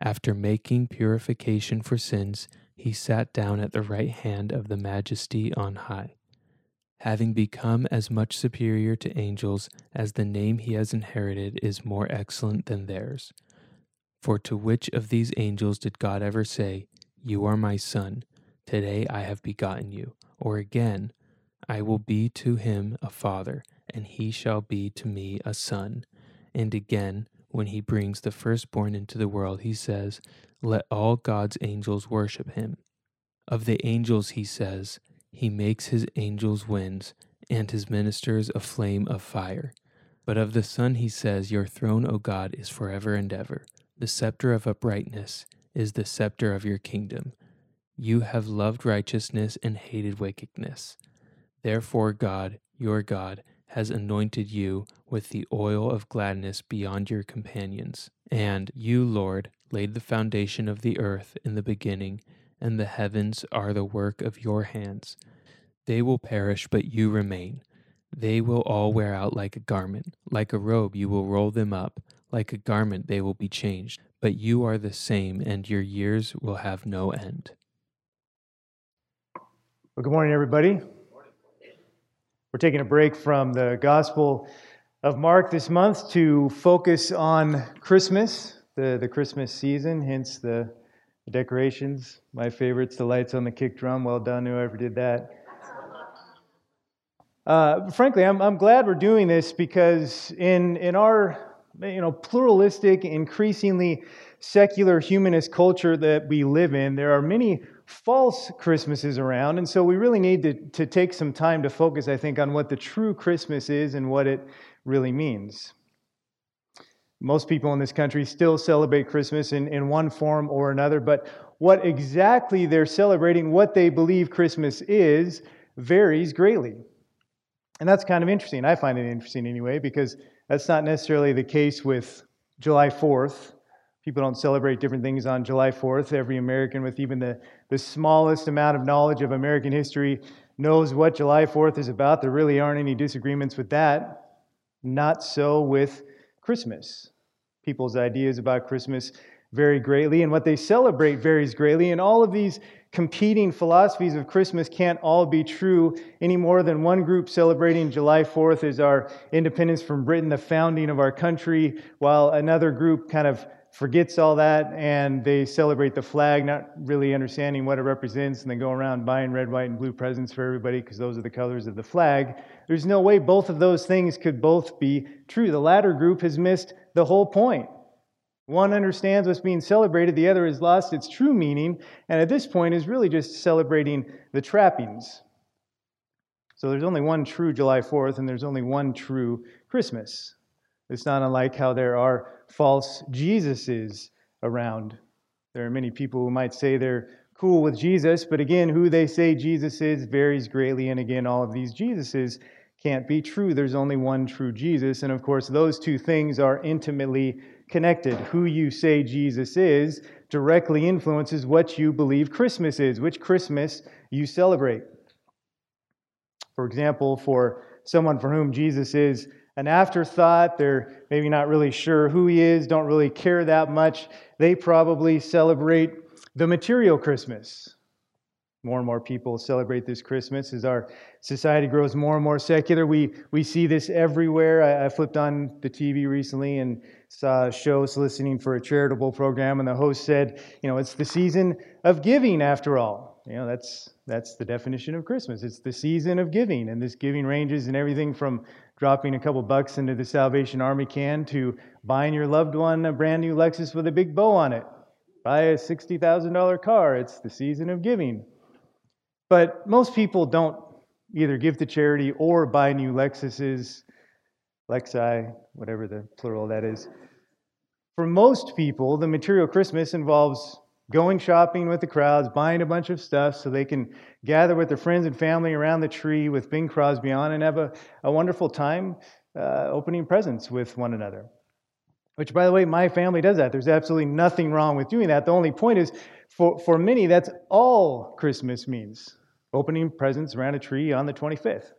After making purification for sins, he sat down at the right hand of the Majesty on high. Having become as much superior to angels as the name he has inherited is more excellent than theirs. For to which of these angels did God ever say, "You are my son, today I have begotten you"? Or again, "I will be to him a father, and he shall be to me a son"? And again, when he brings the firstborn into the world, he says, "Let all God's angels worship him." Of the angels he says, "He makes his angels winds, and his ministers a flame of fire." But of the Son he says, "Your throne, O God, is forever and ever. The scepter of uprightness is the scepter of your kingdom. You have loved righteousness and hated wickedness. Therefore God, your God, has anointed you with the oil of gladness beyond your companions. And you, Lord, laid the foundation of the earth in the beginning, and the heavens are the work of your hands. They will perish, but you remain. They will all wear out like a garment. Like a robe you will roll them up. Like a garment they will be changed. But you are the same, and your years will have no end." Well, good morning, everybody. We're taking a break from the Gospel of Mark this month to focus on Christmas, the Christmas season, hence the decorations, my favorites, the lights on the kick drum. Well done, whoever did that. Frankly, I'm glad we're doing this because in our pluralistic, increasingly secular humanist culture that we live in, there are many false Christmases around, and so we really need to take some time to focus, I think, on what the true Christmas is and what it really means. Most people in this country still celebrate Christmas in one form or another, but what exactly they're celebrating, what they believe Christmas is, varies greatly. And that's kind of interesting. I find it interesting anyway, because that's not necessarily the case with July 4th. People don't celebrate different things on July 4th. Every American with even the smallest amount of knowledge of American history knows what July 4th is about. There really aren't any disagreements with that. Not so with Christmas. People's ideas about Christmas vary greatly, and what they celebrate varies greatly, and all of these competing philosophies of Christmas can't all be true any more than one group celebrating July 4th is our independence from Britain, the founding of our country, while another group kind of forgets all that and they celebrate the flag, not really understanding what it represents, and they go around buying red, white, and blue presents for everybody because those are the colors of the flag. There's no way both of those things could both be true. The latter group has missed the whole point. One understands what's being celebrated, the other has lost its true meaning, and at this point is really just celebrating the trappings. So there's only one true July 4th, and there's only one true Christmas. It's not unlike how there are false Jesuses around. There are many people who might say they're cool with Jesus, but again, who they say Jesus is varies greatly, and again, all of these Jesuses can't be true. There's only one true Jesus, and of course, those two things are intimately connected. Who you say Jesus is directly influences what you believe Christmas is, which Christmas you celebrate. For example, for someone for whom Jesus is an afterthought, they're maybe not really sure who he is, don't really care that much, they probably celebrate the material Christmas. More and more people celebrate this Christmas as our society grows more and more secular. We see this everywhere. I flipped on the TV recently and saw a show soliciting for a charitable program, and the host said, it's the season of giving after all. That's the definition of Christmas. It's the season of giving, and this giving ranges in everything from dropping a couple bucks into the Salvation Army can to buying your loved one a brand new Lexus with a big bow on it. Buy a $60,000 car. It's the season of giving. But most people don't either give to charity or buy new Lexuses, Lexi, whatever the plural that is. For most people, the material Christmas involves going shopping with the crowds, buying a bunch of stuff so they can gather with their friends and family around the tree with Bing Crosby on and have a wonderful time opening presents with one another. Which, by the way, my family does that. There's absolutely nothing wrong with doing that. The only point is, for many, that's all Christmas means. Opening presents around a tree on the 25th.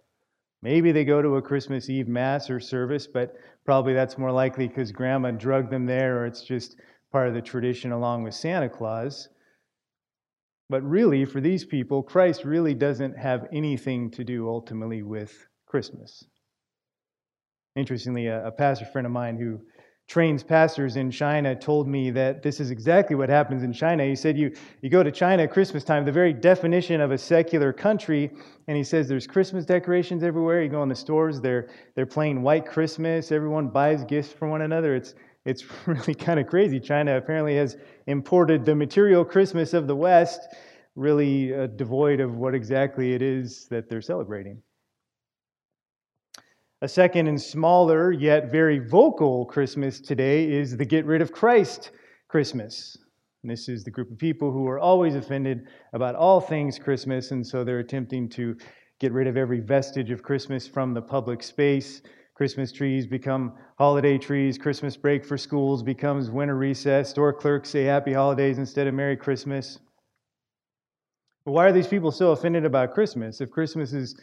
Maybe they go to a Christmas Eve mass or service, but probably that's more likely because Grandma drugged them there, or it's just part of the tradition along with Santa Claus. But really, for these people, Christ really doesn't have anything to do ultimately with Christmas. Interestingly, a pastor friend of mine who trains pastors in China told me that this is exactly what happens in China. He said you go to China at Christmas time, the very definition of a secular country, and he says there's Christmas decorations everywhere. You go in the stores, they're playing White Christmas. Everyone buys gifts for one another. It's really kind of crazy. China apparently has imported the material Christmas of the West, really devoid of what exactly it is that they're celebrating. A second and smaller, yet very vocal Christmas today is the Get Rid of Christ Christmas. And this is the group of people who are always offended about all things Christmas, and so they're attempting to get rid of every vestige of Christmas from the public space. Christmas trees become holiday trees. Christmas break for schools becomes winter recess. Store clerks say Happy Holidays instead of Merry Christmas. But why are these people so offended about Christmas? If Christmas is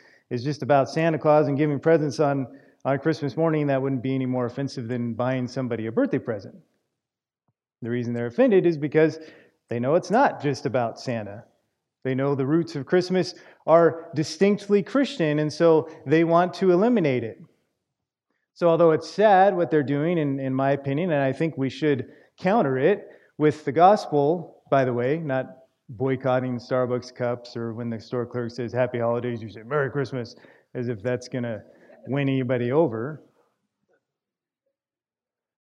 just about Santa Claus and giving presents on Christmas morning, that wouldn't be any more offensive than buying somebody a birthday present. The reason they're offended is because they know it's not just about Santa. They know the roots of Christmas are distinctly Christian, and so they want to eliminate it. So although it's sad what they're doing, in my opinion, and I think we should counter it with the gospel, by the way, not boycotting Starbucks cups, or when the store clerk says Happy Holidays, you say Merry Christmas, as if that's going to win anybody over.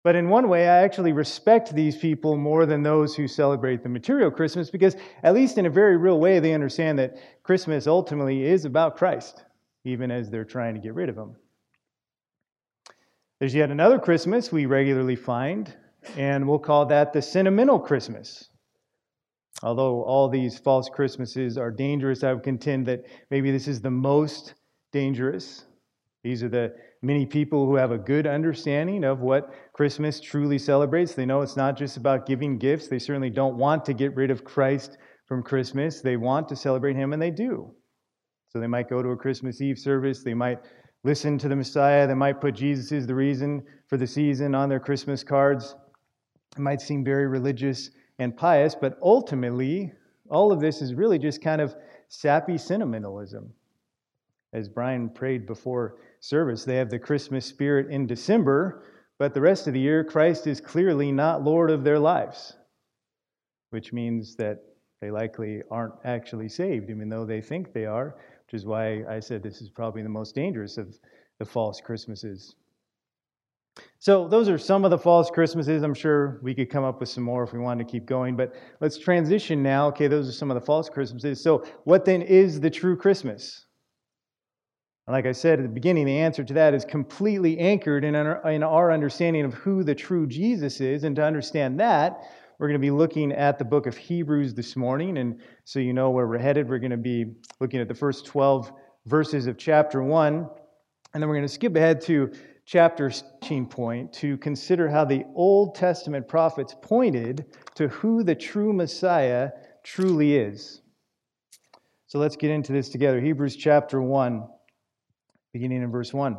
But in one way, I actually respect these people more than those who celebrate the material Christmas, because at least in a very real way, they understand that Christmas ultimately is about Christ, even as they're trying to get rid of him. There's yet another Christmas we regularly find, and we'll call that the sentimental Christmas. Although all these false Christmases are dangerous, I would contend that maybe this is the most dangerous. These are the many people who have a good understanding of what Christmas truly celebrates. They know it's not just about giving gifts. They certainly don't want to get rid of Christ from Christmas. They want to celebrate him, and they do. So they might go to a Christmas Eve service. They might listen to the Messiah. They might put Jesus is the reason for the season on their Christmas cards. It might seem very religious and pious, but ultimately, all of this is really just kind of sappy sentimentalism. As Brian prayed before service, they have the Christmas spirit in December, but the rest of the year, Christ is clearly not Lord of their lives, which means that they likely aren't actually saved, even though they think they are, which is why I said this is probably the most dangerous of the false Christmases. So those are some of the false Christmases. I'm sure we could come up with some more if we wanted to keep going, but let's transition now. Okay, those are some of the false Christmases. So what then is the true Christmas? Like I said at the beginning, the answer to that is completely anchored in our understanding of who the true Jesus is, and to understand that, we're going to be looking at the book of Hebrews this morning, and so you know where we're headed. We're going to be looking at the first 12 verses of chapter 1, and then we're going to skip ahead to chapter 16 to consider how the Old Testament prophets pointed to who the true Messiah truly is. So let's get into this together. Hebrews chapter 1, beginning in verse 1.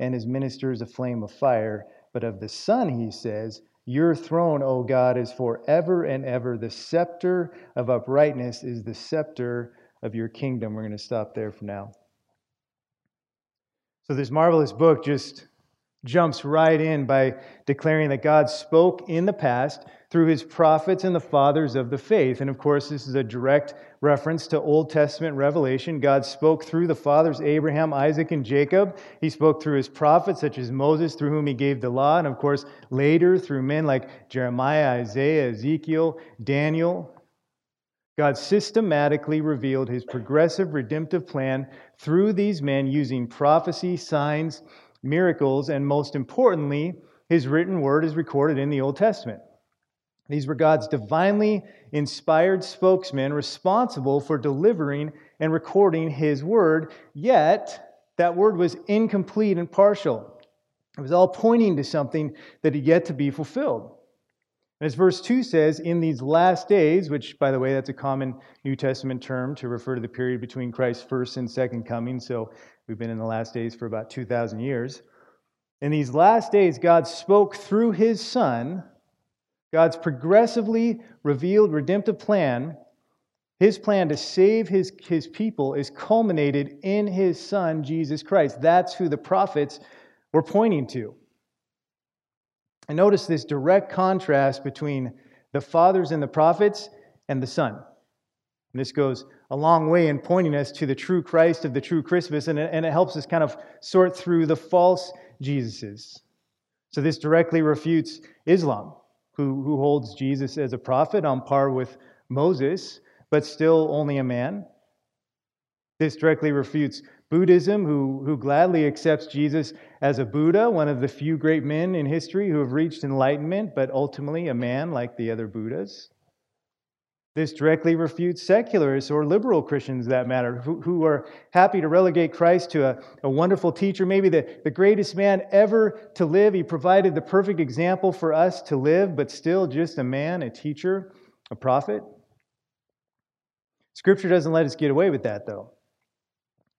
and his ministers a flame of fire. But of the Son, he says, your throne, O God, is forever and ever. The scepter of uprightness is the scepter of your kingdom. We're going to stop there for now. So this marvelous book just jumps right in by declaring that God spoke in the past through his prophets and the fathers of the faith. And of course, this is a direct reference to Old Testament revelation. God spoke through the fathers, Abraham, Isaac, and Jacob. He spoke through his prophets, such as Moses, through whom he gave the law. And of course, later through men like Jeremiah, Isaiah, Ezekiel, Daniel. God systematically revealed his progressive redemptive plan through these men using prophecy, signs, miracles, and most importantly, his written word is recorded in the Old Testament. These were God's divinely inspired spokesmen responsible for delivering and recording his word, yet that word was incomplete and partial. It was all pointing to something that had yet to be fulfilled. And as verse 2 says, in these last days, which, by the way, that's a common New Testament term to refer to the period between Christ's first and second coming, so we've been in the last days for about 2,000 years. In these last days, God spoke through his Son, God's progressively revealed redemptive plan. His plan to save his people is culminated in his Son, Jesus Christ. That's who the prophets were pointing to. And notice this direct contrast between the fathers and the prophets and the Son. And this goes a long way in pointing us to the true Christ of the true Christmas, and it helps us kind of sort through the false Jesuses. So this directly refutes Islam, who holds Jesus as a prophet on par with Moses, but still only a man. This directly refutes Buddhism, who gladly accepts Jesus as a Buddha, one of the few great men in history who have reached enlightenment, but ultimately a man like the other Buddhas. This directly refutes secularists or liberal Christians, that matter, who are happy to relegate Christ to a wonderful teacher, maybe the greatest man ever to live. He provided the perfect example for us to live, but still just a man, a teacher, a prophet. Scripture doesn't let us get away with that, though.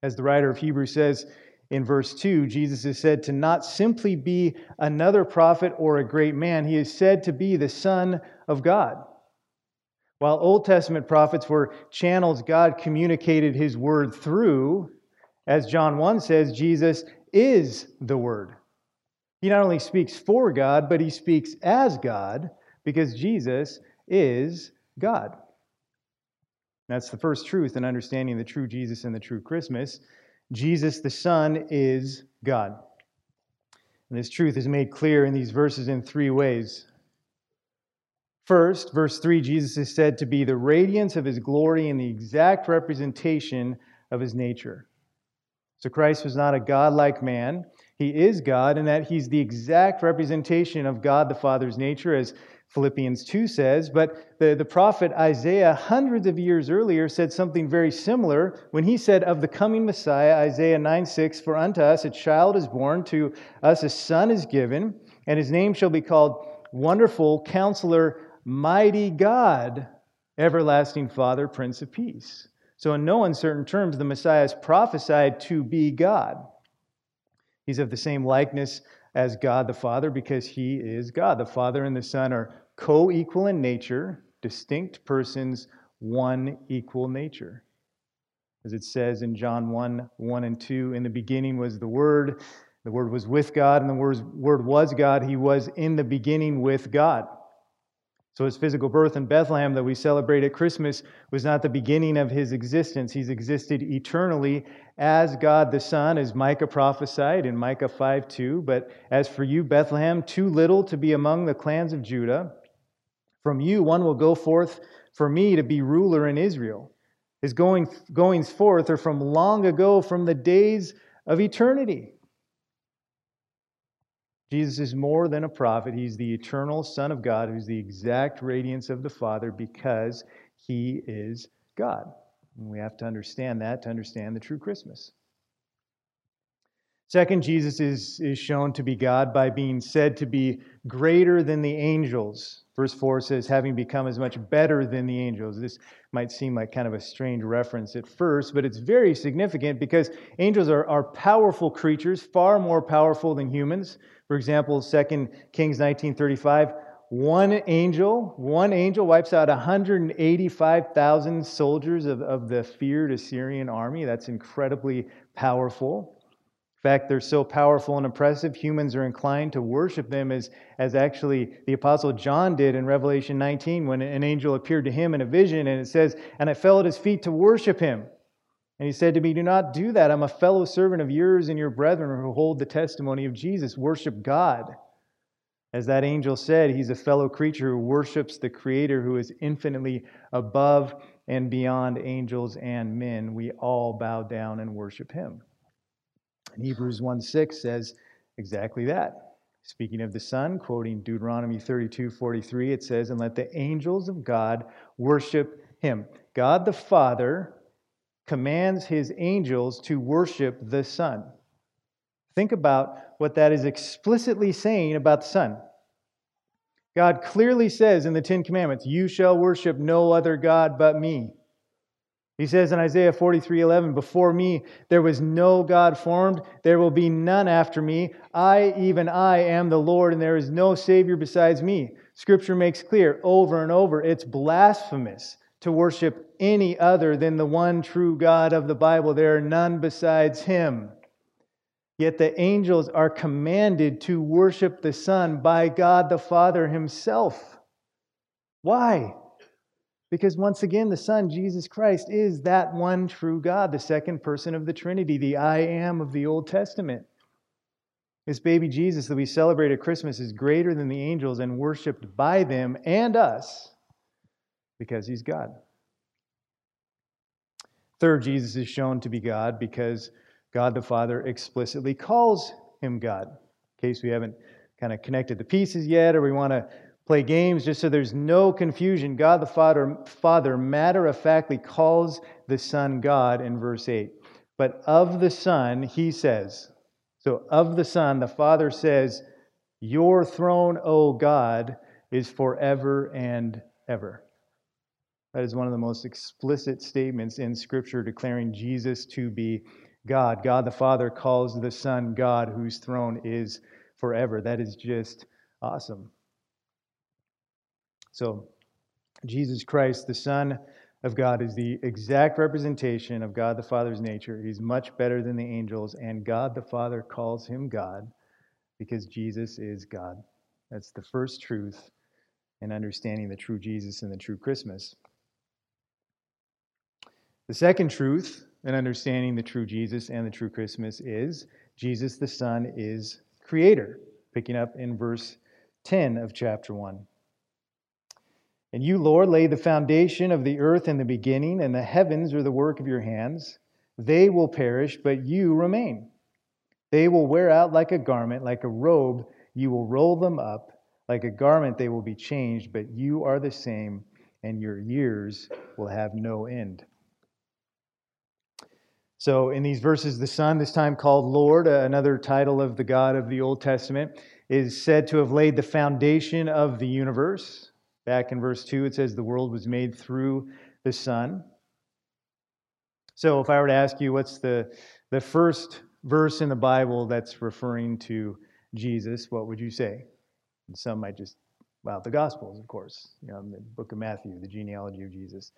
As the writer of Hebrews says in verse 2, Jesus is said to not simply be another prophet or a great man. He is said to be the Son of God. While Old Testament prophets were channels God communicated his word through, as John 1 says, Jesus is the Word. He not only speaks for God, but he speaks as God, because Jesus is God. That's the first truth in understanding the true Jesus and the true Christmas. Jesus the Son is God. And this truth is made clear in these verses in three ways. First, verse 3, Jesus is said to be the radiance of his glory and the exact representation of his nature. So Christ was not a God-like man. He is God in that he's the exact representation of God the Father's nature, as Philippians 2 says, but the prophet Isaiah hundreds of years earlier said something very similar when he said of the coming Messiah, Isaiah 9:6, for unto us a child is born, to us a son is given, and his name shall be called Wonderful Counselor, Mighty God, Everlasting Father, Prince of Peace. So in no uncertain terms, the Messiah is prophesied to be God. He's of the same likeness as God the Father, because he is God. The Father and the Son are co-equal in nature, distinct persons, one equal nature. As it says in John 1:1-2, in the beginning was the Word was with God, and the Word was God. He was in the beginning with God. So his physical birth in Bethlehem that we celebrate at Christmas was not the beginning of his existence. He's existed eternally as God the Son, as Micah prophesied in Micah 5:2. But as for you, Bethlehem, too little to be among the clans of Judah, from you one will go forth for me to be ruler in Israel. His goings forth are from long ago, from the days of eternity. Jesus is more than a prophet. He's the eternal Son of God, who's the exact radiance of the Father, because he is God. And we have to understand that to understand the true Christmas. Second, Jesus is shown to be God by being said to be greater than the angels. Verse 4 says, having become as much better than the angels. This might seem like kind of a strange reference at first, but it's very significant because angels are powerful creatures, far more powerful than humans. For example, 2 Kings 19:35, one angel wipes out 185,000 soldiers of the feared Assyrian army. That's incredibly powerful. In fact, they're so powerful and oppressive, humans are inclined to worship them as actually the Apostle John did in Revelation 19 when an angel appeared to him in a vision, and it says, "And I fell at his feet to worship him. And he said to me, 'Do not do that. I'm a fellow servant of yours and your brethren who hold the testimony of Jesus. Worship God.'" As that angel said, he's a fellow creature who worships the Creator who is infinitely above and beyond angels and men. We all bow down and worship him. And Hebrews 1:6 says exactly that. Speaking of the Son, quoting Deuteronomy 32:43, it says, "And let the angels of God worship Him." God the Father commands His angels to worship the Son. Think about what that is explicitly saying about the Son. God clearly says in the Ten Commandments, "You shall worship no other God but me." He says in Isaiah 43:11, "Before me there was no God formed, there will be none after me. I, even I, am the Lord, and there is no Savior besides me." Scripture makes clear over and over, it's blasphemous to worship any other than the one true God of the Bible. There are none besides Him. Yet the angels are commanded to worship the Son by God the Father Himself. Why? Because once again, the Son, Jesus Christ, is that one true God, the second person of the Trinity, the I Am of the Old Testament. This baby Jesus that we celebrate at Christmas is greater than the angels and worshipped by them and us because He's God. Third, Jesus is shown to be God because God the Father explicitly calls Him God. In case we haven't kind of connected the pieces yet, or we want to play games just so there's no confusion, God the Father matter-of-factly calls the Son God in verse 8. But of the Son, He says, so of the Son, the Father says, "Your throne, O God, is forever and ever." That is one of the most explicit statements in Scripture declaring Jesus to be God. God the Father calls the Son God, whose throne is forever. That is just awesome. So, Jesus Christ, the Son of God, is the exact representation of God the Father's nature. He's much better than the angels, and God the Father calls Him God because Jesus is God. That's the first truth in understanding the true Jesus and the true Christmas. The second truth in understanding the true Jesus and the true Christmas is Jesus the Son is Creator, picking up in verse 10 of chapter 1. "And you, Lord, laid the foundation of the earth in the beginning, and the heavens are the work of your hands. They will perish, but you remain. They will wear out like a garment, like a robe. You will roll them up. Like a garment they will be changed, but you are the same, and your years will have no end." So in these verses, the Son, this time called Lord, another title of the God of the Old Testament, is said to have laid the foundation of the universe. Back in verse 2, it says the world was made through the Son. So if I were to ask you what's the first verse in the Bible that's referring to Jesus, what would you say? And some might just, the Gospels, of course. The book of Matthew, the genealogy of Jesus.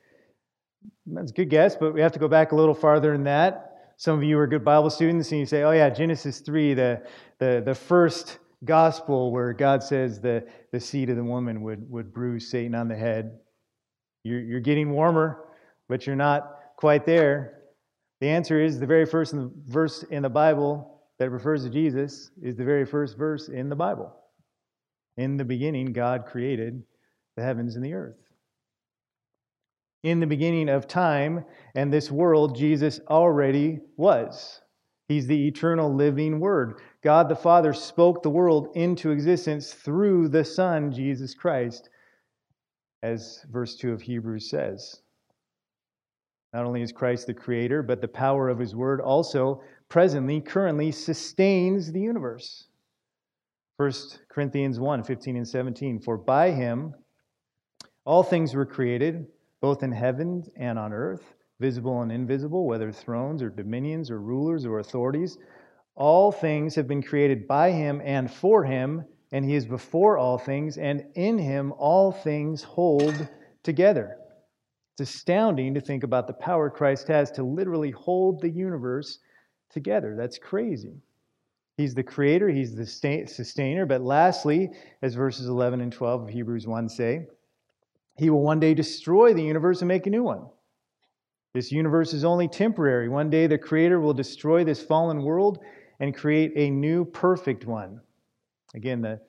That's a good guess, but we have to go back a little farther than that. Some of you are good Bible students, and you say, Genesis 3, the first Gospel where God says the seed of the woman would bruise Satan on the head. You're getting warmer, but you're not quite there. The answer is the very first verse in the Bible that refers to Jesus is the very first verse in the Bible. In the beginning, God created the heavens and the earth. In the beginning of time and this world, Jesus already was. He's the eternal living Word. God the Father spoke the world into existence through the Son, Jesus Christ, as verse 2 of Hebrews says. Not only is Christ the Creator, but the power of His Word also presently, currently sustains the universe. 1 Corinthians 1:15 and 17, "For by Him All things were created, both in heaven and on earth, visible and invisible, whether thrones or dominions or rulers or authorities. All things have been created by him and for him, and he is before all things, and in him all things hold together. It's astounding to think about the power Christ has to literally hold the universe together. That's crazy. He's the creator, he's the sustainer. But lastly, as verses 11 and 12 of Hebrews 1 say, he will one day destroy the universe and make a new one. This universe is only temporary. One day the creator will destroy this fallen world and create a new perfect one. Again, the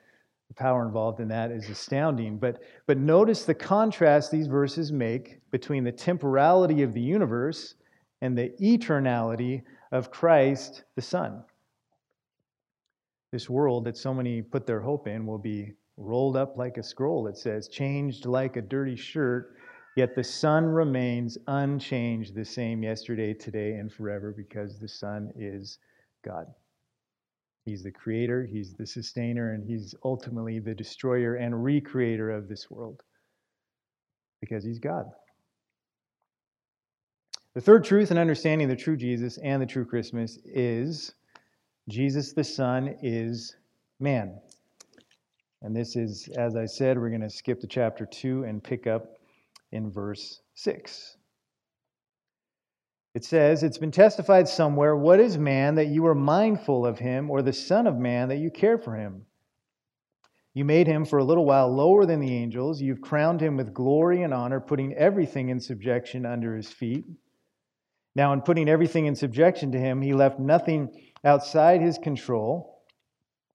power involved in that is astounding. But notice the contrast these verses make between the temporality of the universe and the eternality of Christ the Son. This world that so many put their hope in will be rolled up like a scroll, it says, changed like a dirty shirt, yet the Son remains unchanged, the same yesterday, today, and forever, because the Son is God. He's the creator, he's the sustainer, and he's ultimately the destroyer and recreator of this world because he's God. The third truth in understanding the true Jesus and the true Christmas is Jesus the Son is man. And this is, as I said, we're going to skip to chapter 2 and pick up in verse 6. It says, it's been testified somewhere, what is man that you are mindful of him, or the Son of Man that you care for him? You made him for a little while lower than the angels. You've crowned him with glory and honor, putting everything in subjection under his feet. Now, in putting everything in subjection to him, he left nothing outside his control.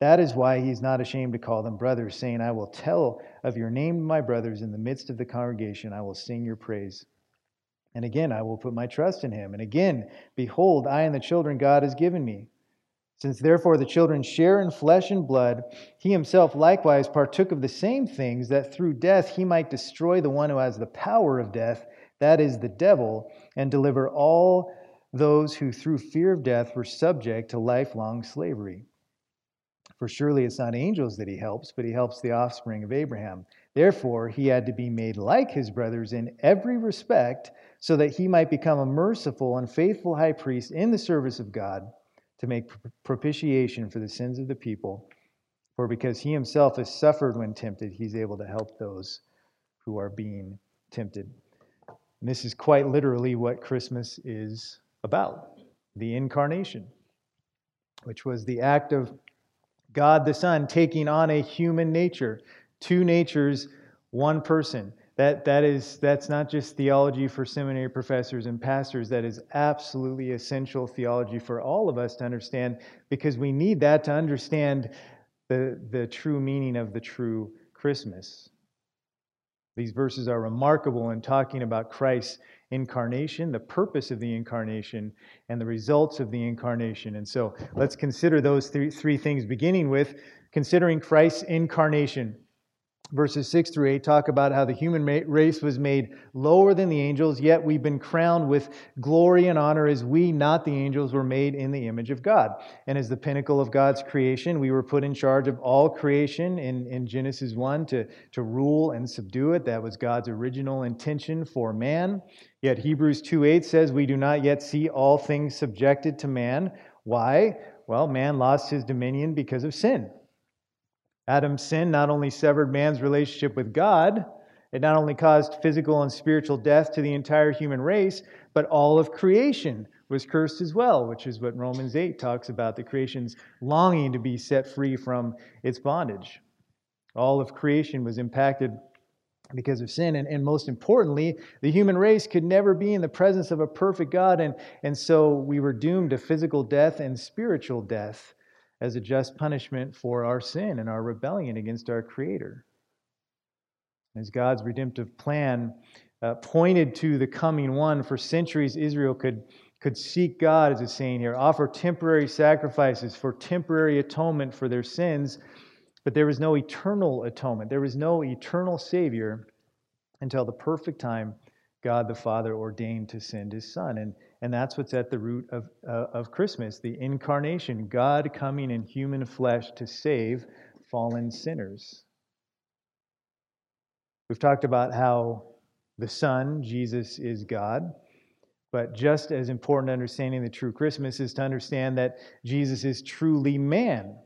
That is why he is not ashamed to call them brothers, saying, I will tell of your name to my brothers in the midst of the congregation. I will sing your praise. And again, I will put my trust in him. And again, behold, I and the children God has given me. Since therefore the children share in flesh and blood, he himself likewise partook of the same things, that through death he might destroy the one who has the power of death, that is the devil, and deliver all those who through fear of death were subject to lifelong slavery. For surely it's not angels that he helps, but he helps the offspring of Abraham. Therefore he had to be made like his brothers in every respect, so that he might become a merciful and faithful high priest in the service of God, to make propitiation for the sins of the people. For because he himself has suffered when tempted, he's able to help those who are being tempted. And this is quite literally what Christmas is about, the incarnation, which was the act of God the Son taking on a human nature, two natures, one person. That's not just theology for seminary professors and pastors. That is absolutely essential theology for all of us to understand, because we need that to understand the true meaning of the true Christmas. These verses are remarkable in talking about Christ's incarnation, the purpose of the incarnation, and the results of the incarnation. And so let's consider those three things, beginning with considering Christ's incarnation. Verses 6 through 8 talk about how the human race was made lower than the angels, yet we've been crowned with glory and honor as we, not the angels, were made in the image of God. And as the pinnacle of God's creation, we were put in charge of all creation in Genesis 1 to rule and subdue it. That was God's original intention for man. Yet Hebrews 2:8 says we do not yet see all things subjected to man. Why? Well, man lost his dominion because of sin. Adam's sin not only severed man's relationship with God, it not only caused physical and spiritual death to the entire human race, but all of creation was cursed as well, which is what Romans 8 talks about, the creation's longing to be set free from its bondage. All of creation was impacted because of sin, and most importantly, the human race could never be in the presence of a perfect God, and so we were doomed to physical death and spiritual death as a just punishment for our sin and our rebellion against our Creator. As God's redemptive plan pointed to the coming one, for centuries Israel could seek God, as it's saying here, offer temporary sacrifices for temporary atonement for their sins, but there was no eternal atonement. There was no eternal Savior until the perfect time God the Father ordained to send His Son. And that's what's at the root of Christmas, the incarnation, God coming in human flesh to save fallen sinners. We've talked about how the Son, Jesus, is God, but just as important to understanding the true Christmas is to understand that Jesus is truly man.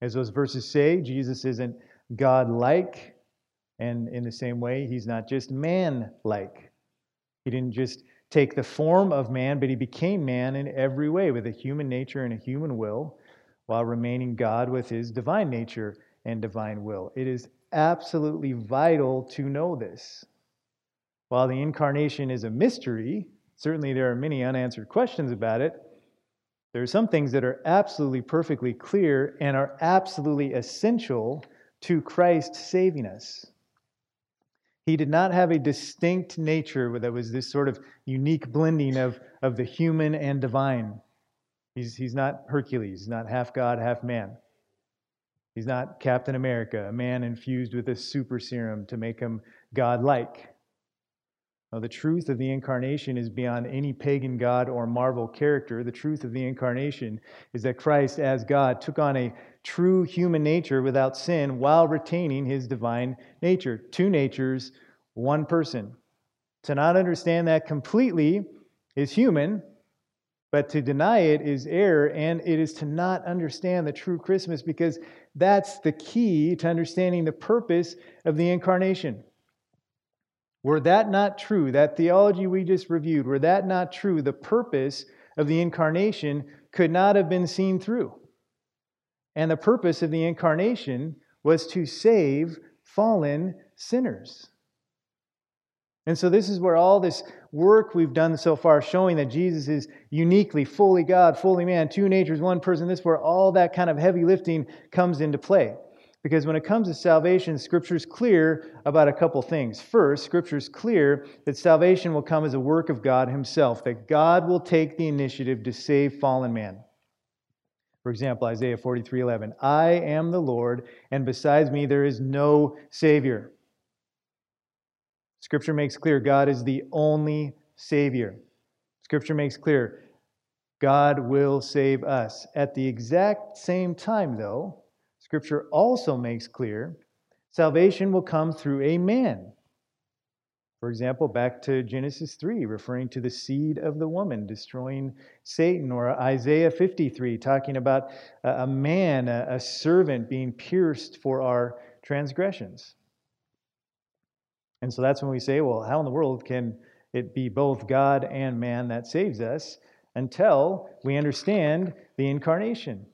As those verses say, Jesus isn't God-like, and in the same way, He's not just man-like. He didn't just take the form of man, but He became man in every way, with a human nature and a human will, while remaining God with His divine nature and divine will. It is absolutely vital to know this. While the incarnation is a mystery, certainly there are many unanswered questions about it, there are some things that are absolutely perfectly clear and are absolutely essential to Christ saving us. He did not have a distinct nature that was this sort of unique blending of the human and divine. He's not Hercules. He's not half God, half man. He's not Captain America, a man infused with a super serum to make him God-like. Now, the truth of the Incarnation is beyond any pagan god or Marvel character. The truth of the Incarnation is that Christ, as God, took on a true human nature without sin while retaining His divine nature. Two natures, one person. To not understand that completely is human, but to deny it is error, and it is to not understand the true Christmas, because that's the key to understanding the purpose of the Incarnation. Were that not true, that theology we just reviewed, were that not true, the purpose of the Incarnation could not have been seen through. And the purpose of the Incarnation was to save fallen sinners. And so this is where all this work we've done so far, showing that Jesus is uniquely, fully God, fully man, two natures, one person, this is where all that kind of heavy lifting comes into play. Because when it comes to salvation, Scripture's clear about a couple things. First, Scripture's clear that salvation will come as a work of God Himself, that God will take the initiative to save fallen man. For example, Isaiah 43:11, I am the Lord, and besides me there is no Savior. Scripture makes clear God is the only Savior. Scripture makes clear God will save us. At the exact same time, though, Scripture also makes clear salvation will come through a man. For example, back to Genesis 3, referring to the seed of the woman destroying Satan, or Isaiah 53, talking about a man, a servant being pierced for our transgressions. And so that's when we say, well, how in the world can it be both God and man that saves us, until we understand the Incarnation?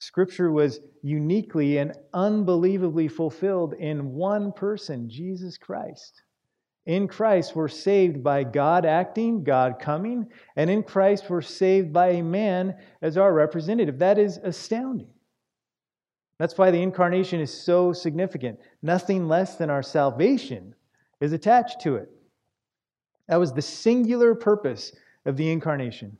Scripture was uniquely and unbelievably fulfilled in one person, Jesus Christ. In Christ, we're saved by God acting, God coming, and in Christ, we're saved by a man as our representative. That is astounding. That's why the Incarnation is so significant. Nothing less than our salvation is attached to it. That was the singular purpose of the Incarnation.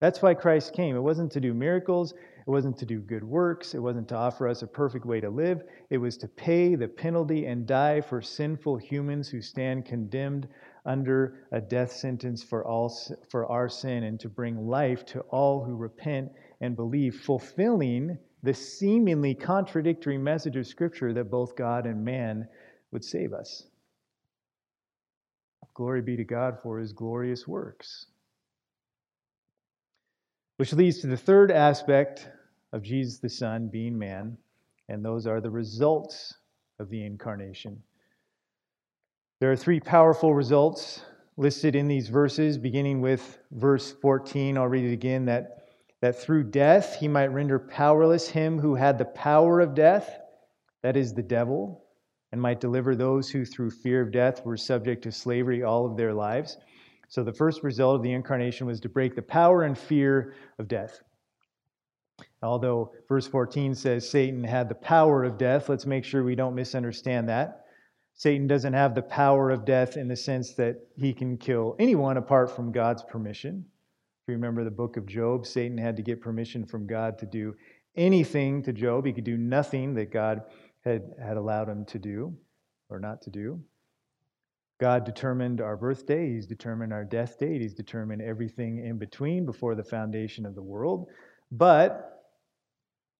That's why Christ came. It wasn't to do miracles. It wasn't to do good works. It wasn't to offer us a perfect way to live. It was to pay the penalty and die for sinful humans who stand condemned under a death sentence for our sin, and to bring life to all who repent and believe, fulfilling the seemingly contradictory message of Scripture that both God and man would save us. Glory be to God for His glorious works. Which leads to the third aspect of Jesus the Son being man, and those are the results of the Incarnation. There are three powerful results listed in these verses, beginning with verse 14. I'll read it again, that through death He might render powerless him who had the power of death, that is the devil, and might deliver those who through fear of death were subject to slavery all of their lives. So the first result of the Incarnation was to break the power and fear of death. Although verse 14 says Satan had the power of death, let's make sure we don't misunderstand that. Satan doesn't have the power of death in the sense that he can kill anyone apart from God's permission. If you remember the book of Job, Satan had to get permission from God to do anything to Job. He could do nothing that God had allowed him to do or not to do. God determined our birthday. He's determined our death date. He's determined everything in between before the foundation of the world. But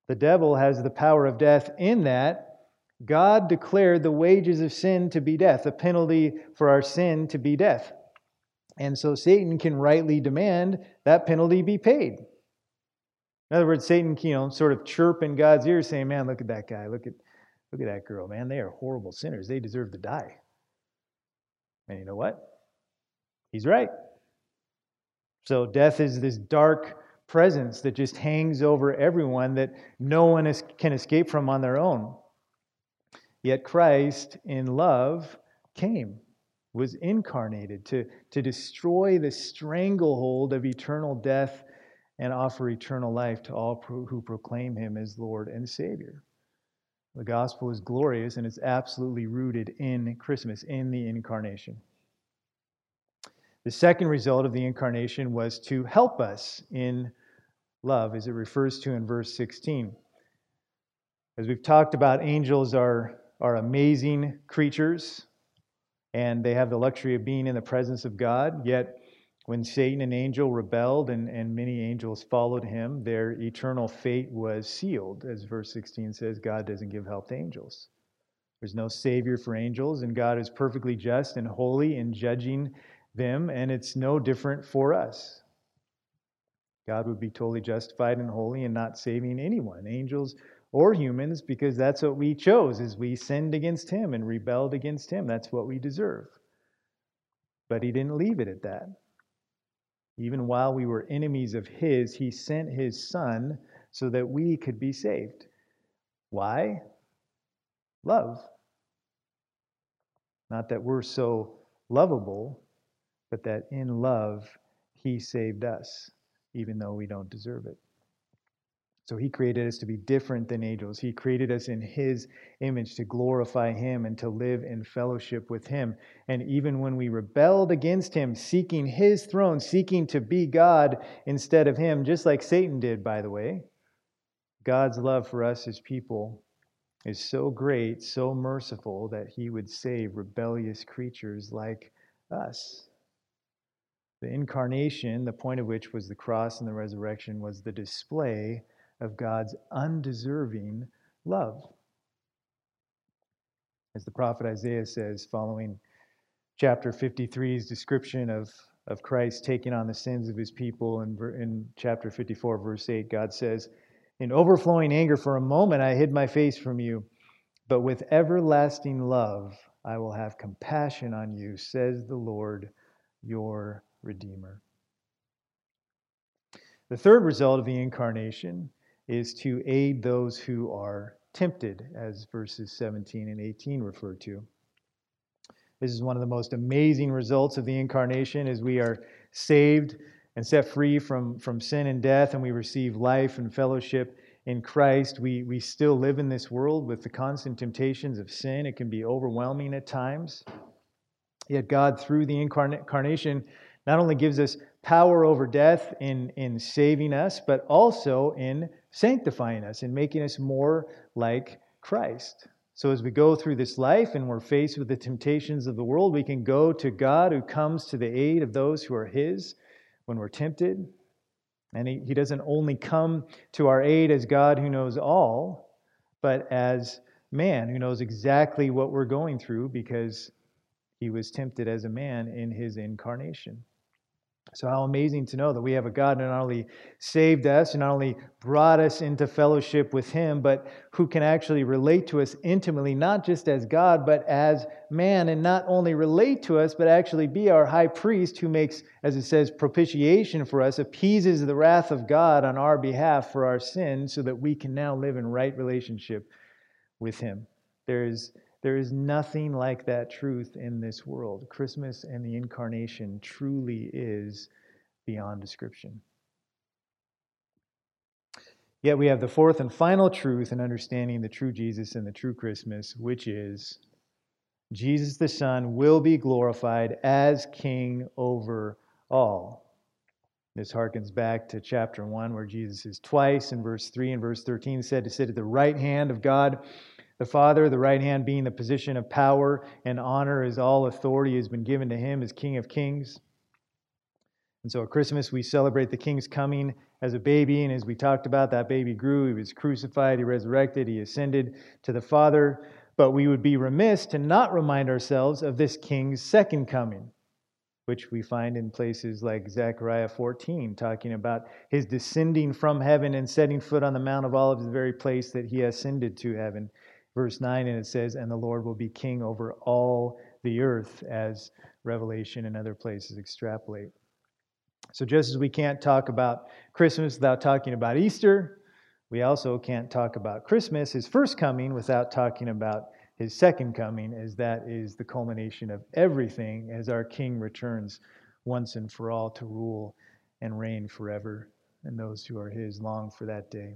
the devil has the power of death in that God declared the wages of sin to be death, a penalty for our sin to be death. And so Satan can rightly demand that penalty be paid. In other words, Satan can, sort of chirp in God's ear saying, man, look at that guy, look at that girl, man, they are horrible sinners. They deserve to die. And you know what? He's right. So death is this dark presence that just hangs over everyone that no one can escape from on their own. Yet Christ in love came, was incarnated to destroy the stranglehold of eternal death and offer eternal life to all who proclaim Him as Lord and Savior. The gospel is glorious, and it's absolutely rooted in Christmas, in the incarnation. The second result of the incarnation was to help us in love, as it refers to in verse 16. As we've talked about, angels are amazing creatures, and they have the luxury of being in the presence of God. Yet, when Satan, an angel, rebelled and many angels followed him, their eternal fate was sealed. As verse 16 says, God doesn't give help to angels. There's no savior for angels, and God is perfectly just and holy in judging them, and it's no different for us. God would be totally justified and holy in not saving anyone, angels or humans, because that's what we chose, is we sinned against Him and rebelled against Him. That's what we deserve. But He didn't leave it at that. Even while we were enemies of His, He sent His Son so that we could be saved. Why? Love. Not that we're so lovable, but that in love, He saved us, even though we don't deserve it. So He created us to be different than angels. He created us in His image to glorify Him and to live in fellowship with Him. And even when we rebelled against Him, seeking His throne, seeking to be God instead of Him, just like Satan did, by the way, God's love for us as people is so great, so merciful, that He would save rebellious creatures like us. The incarnation, the point of which was the cross and the resurrection, was the display of God's undeserving love. As the prophet Isaiah says, following chapter 53's description of Christ taking on the sins of His people, in chapter 54, verse 8, God says, "In overflowing anger for a moment I hid my face from you, but with everlasting love I will have compassion on you, says the Lord, your Redeemer." The third result of the incarnation is to aid those who are tempted, as verses 17 and 18 refer to. This is one of the most amazing results of the incarnation, as we are saved and set free from sin and death, and we receive life and fellowship in Christ. We still live in this world with the constant temptations of sin. It can be overwhelming at times. Yet God, through the incarnation, not only gives us power over death in saving us, but also in sanctifying us and making us more like Christ. So as we go through this life and we're faced with the temptations of the world, we can go to God, who comes to the aid of those who are His when we're tempted. And He doesn't only come to our aid as God who knows all, but as man who knows exactly what we're going through, because He was tempted as a man in His incarnation. So how amazing to know that we have a God who not only saved us and not only brought us into fellowship with Him, but who can actually relate to us intimately, not just as God, but as man, and not only relate to us, but actually be our high priest who makes, as it says, propitiation for us, appeases the wrath of God on our behalf for our sin, so that we can now live in right relationship with Him. There is nothing like that truth in this world. Christmas and the incarnation truly is beyond description. Yet we have the fourth and final truth in understanding the true Jesus and the true Christmas, which is Jesus the Son will be glorified as King over all. This harkens back to chapter 1 where Jesus is twice in verse 3 and verse 13 said to sit at the right hand of God the Father, the right hand being the position of power and honor as all authority has been given to Him as King of Kings. And so at Christmas we celebrate the King's coming as a baby, and as we talked about, that baby grew, He was crucified, He resurrected, He ascended to the Father. But we would be remiss to not remind ourselves of this King's second coming, which we find in places like Zechariah 14, talking about His descending from heaven and setting foot on the Mount of Olives, the very place that He ascended to heaven. Verse 9, and it says, and the Lord will be King over all the earth, as Revelation and other places extrapolate. So just as we can't talk about Christmas without talking about Easter, we also can't talk about Christmas, His first coming, without talking about His second coming, as that is the culmination of everything as our King returns once and for all to rule and reign forever, and those who are His long for that day.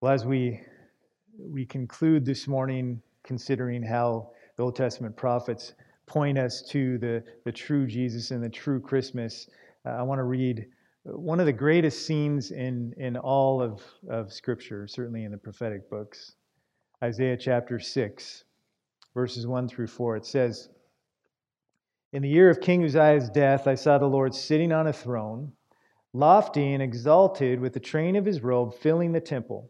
Well, as we conclude this morning, considering how the Old Testament prophets point us to the true Jesus and the true Christmas, I want to read one of the greatest scenes in all of Scripture, certainly in the prophetic books. Isaiah chapter 6, verses 1 through 4, it says, in the year of King Uzziah's death, I saw the Lord sitting on a throne, lofty and exalted, with the train of His robe filling the temple.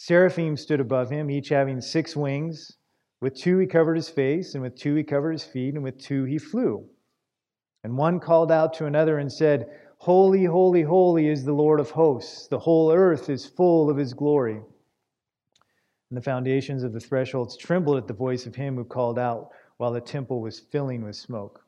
Seraphim stood above Him, each having 6 wings. With 2 He covered His face, and with 2 He covered His feet, and with 2 He flew. And one called out to another and said, holy, holy, holy is the Lord of hosts. The whole earth is full of His glory. And the foundations of the thresholds trembled at the voice of Him who called out, while the temple was filling with smoke.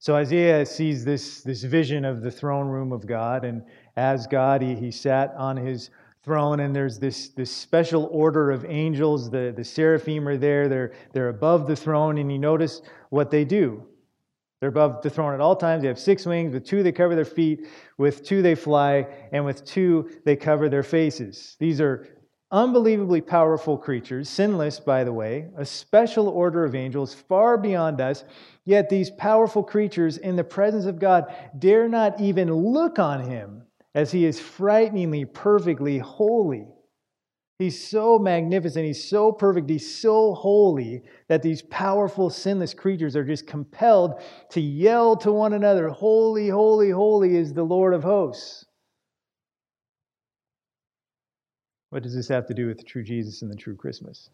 So Isaiah sees this vision of the throne room of God, and as God, he sat on His throne, and there's this special order of angels. The seraphim are there, they're above the throne, and you notice what they do. They're above the throne at all times. They have 6 wings. With 2 they cover their feet, with 2 they fly, and with 2 they cover their faces. These are unbelievably powerful creatures, sinless, by the way, a special order of angels far beyond us, yet these powerful creatures in the presence of God dare not even look on Him, as He is frighteningly, perfectly holy. He's so magnificent, He's so perfect, He's so holy that these powerful, sinless creatures are just compelled to yell to one another, holy, holy, holy is the Lord of hosts. What does this have to do with the true Jesus and the true Christmas?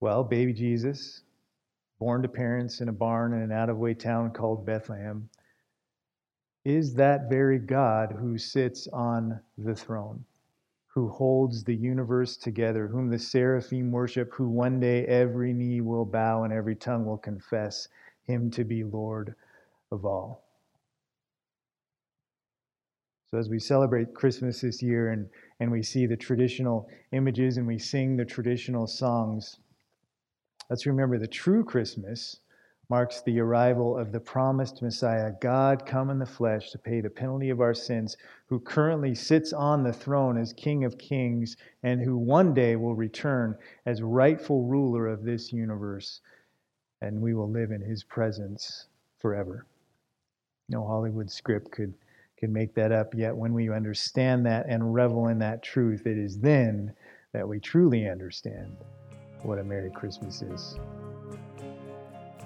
Well, baby Jesus, born to parents in a barn in an out-of-way town called Bethlehem, is that very God who sits on the throne, who holds the universe together, whom the seraphim worship, who one day every knee will bow and every tongue will confess Him to be Lord of all. So as we celebrate Christmas this year and we see the traditional images and we sing the traditional songs, let's remember the true Christmas marks the arrival of the promised Messiah, God come in the flesh to pay the penalty of our sins, who currently sits on the throne as King of Kings, and who one day will return as rightful ruler of this universe, and we will live in His presence forever. No Hollywood script could make that up, yet when we understand that and revel in that truth, it is then that we truly understand what a Merry Christmas is.